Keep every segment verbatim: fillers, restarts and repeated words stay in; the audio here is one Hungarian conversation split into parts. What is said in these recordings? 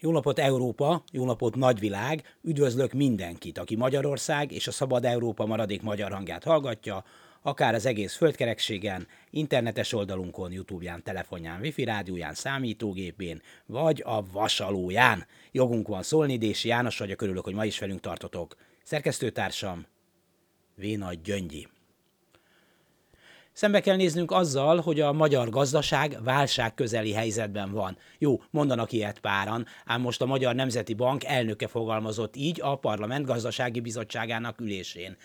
Jó napot Európa, jó napot nagyvilág, üdvözlök mindenkit, aki Magyarország és a Szabad Európa maradék magyar hangját hallgatja, akár az egész földkerekségen, internetes oldalunkon, YouTube-ján, telefonján, wifi rádióján, számítógépén, vagy a vasalóján. Jogunk van szólni, Dési János vagyok, örülök, hogy ma is velünk tartotok. Szerkesztőtársam, V. Nagy Gyöngyi. Szembe kell néznünk azzal, hogy a magyar gazdaság válságközeli helyzetben van. Jó, mondanak ilyet páran, ám most a Magyar Nemzeti Bank elnöke fogalmazott így a Parlament Gazdasági Bizottságának ülésén.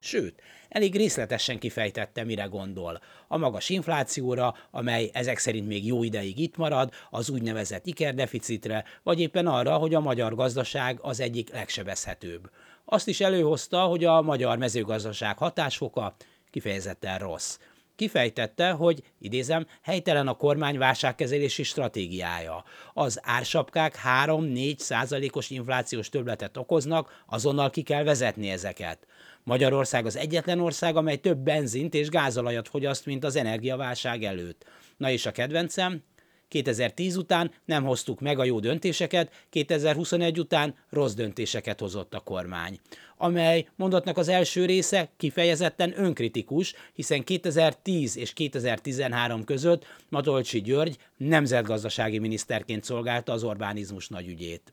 Sőt, elég részletesen kifejtette, mire gondol. A magas inflációra, amely ezek szerint még jó ideig itt marad, az úgynevezett ikerdeficitre, vagy éppen arra, hogy a magyar gazdaság az egyik legsebezhetőbb. Azt is előhozta, hogy a magyar mezőgazdaság hatásfoka kifejezetten rossz. Kifejtette, hogy, idézem, helytelen a kormány válságkezelési stratégiája. Az ársapkák három-négy százalékos inflációs többletet okoznak, azonnal ki kell vezetni ezeket. Magyarország az egyetlen ország, amely több benzint és gázolajat fogyaszt, mint az energiaválság előtt. Na és a kedvencem? kétezer-tíz után nem hoztuk meg a jó döntéseket, kétezer-huszonegy után rossz döntéseket hozott a kormány, amely mondatnak az első része kifejezetten önkritikus, hiszen kétezer-tíz és kétezer-tizenhárom között Matolcsi György nemzetgazdasági miniszterként szolgálta az Orbánizmus nagy ügyét.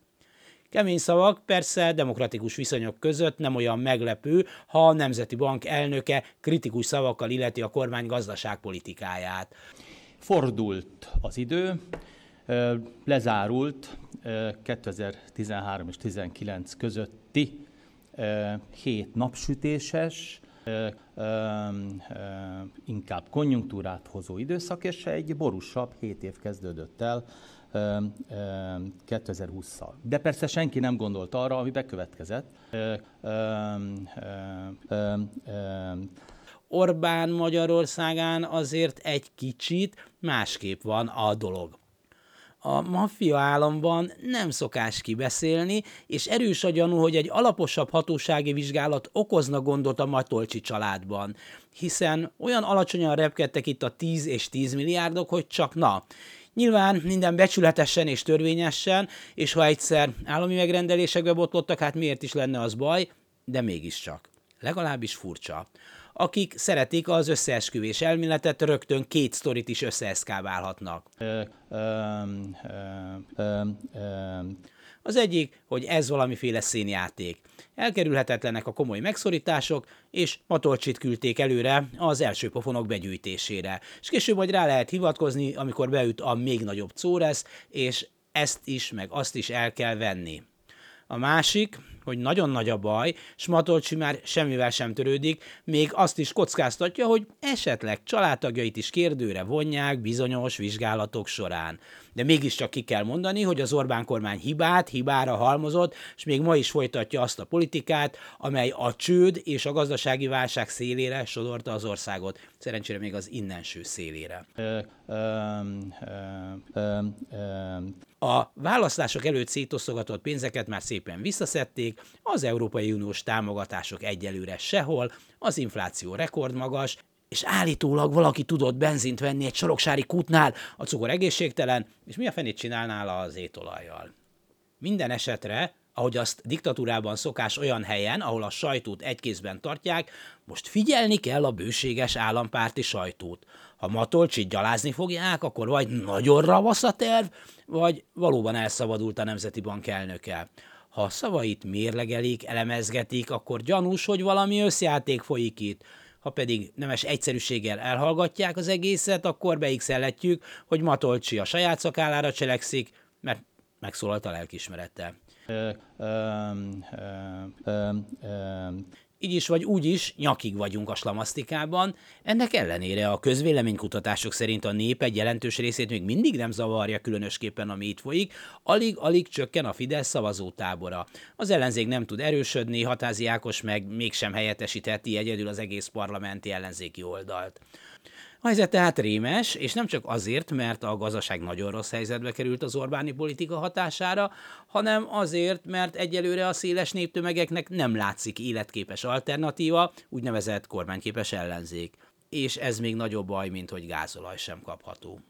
Kemény szavak, persze demokratikus viszonyok között nem olyan meglepő, ha a Nemzeti Bank elnöke kritikus szavakkal illeti a kormány gazdaságpolitikáját. Fordult az idő, lezárult kétezer-tizenhárom és kétezer-tizenkilenc közötti hét napsütéses, inkább konjunktúrát hozó időszak, és egy borúsabb hét év kezdődött el kétezer-hússzal. De persze senki nem gondolt arra, ami bekövetkezett. Orbán Magyarországán azért egy kicsit másképp van a dolog. A maffia államban nem szokás kibeszélni, és erős a gyanú, hogy egy alaposabb hatósági vizsgálat okozna gondot a Matolcsi családban, hiszen olyan alacsonyan repkedtek itt a tíz és tíz milliárdok, hogy csak na. Nyilván minden becsületesen és törvényesen, és ha egyszer állami megrendelésekbe botlottak, hát miért is lenne az baj, de mégiscsak. Legalábbis furcsa. Akik szeretik az összeesküvés elméletet, rögtön két sztorit is összeeszkáválhatnak. Az egyik, hogy ez valamiféle színjáték. Elkerülhetetlenek a komoly megszorítások, és Matolcsit küldték előre az első pofonok begyűjtésére. És később majd rá lehet hivatkozni, amikor beüt a még nagyobb córesz, és ezt is, meg azt is el kell venni. A másik, hogy nagyon nagy a baj, s Matolcsi már semmivel sem törődik, még azt is kockáztatja, hogy esetleg családtagjait is kérdőre vonják bizonyos vizsgálatok során. De mégiscsak ki kell mondani, hogy az Orbán kormány hibát, hibára halmozott, és még ma is folytatja azt a politikát, amely a csőd és a gazdasági válság szélére sodorta az országot. Szerencsére még az innenső szélére. A választások előtt szétosztogatott pénzeket már szépen visszaszedték, az Európai Uniós támogatások egyelőre sehol, az infláció rekordmagas, és állítólag valaki tudott benzint venni egy soroksári kútnál, a cukor egészségtelen, és mi a fenét csinálnál az étolajjal. Minden esetre, ahogy azt diktatúrában szokás olyan helyen, ahol a sajtót egy kézben tartják, most figyelni kell a bőséges állampárti sajtót. Ha Matolcsit gyalázni fogják, akkor vagy nagyon ravasz a terv, vagy valóban elszabadult a Nemzeti Bank elnöke. Ha szavait mérlegelik, elemezgetik, akkor gyanús, hogy valami összjáték folyik itt. Ha pedig nemes egyszerűséggel elhallgatják az egészet, akkor beigszelhetjük, hogy Matolcsi a saját szakállára cselekszik, mert megszólalt a lelkiismerete. Így is vagy úgy is nyakig vagyunk a slamasztikában. Ennek ellenére a közvéleménykutatások szerint a nép egy jelentős részét még mindig nem zavarja különösképpen, ami itt folyik, alig-alig csökken a Fidesz szavazótábora. Az ellenzék nem tud erősödni, Hatázi Ákos meg mégsem helyettesítheti egyedül az egész parlamenti ellenzéki oldalt. A helyzet tehát rémes, és nem csak azért, mert a gazdaság nagyon rossz helyzetbe került az Orbáni politika hatására, hanem azért, mert egyelőre a széles néptömegeknek nem látszik életképes alternatíva, úgynevezett kormányképes ellenzék. és ez még nagyobb baj, mint hogy gázolaj sem kapható.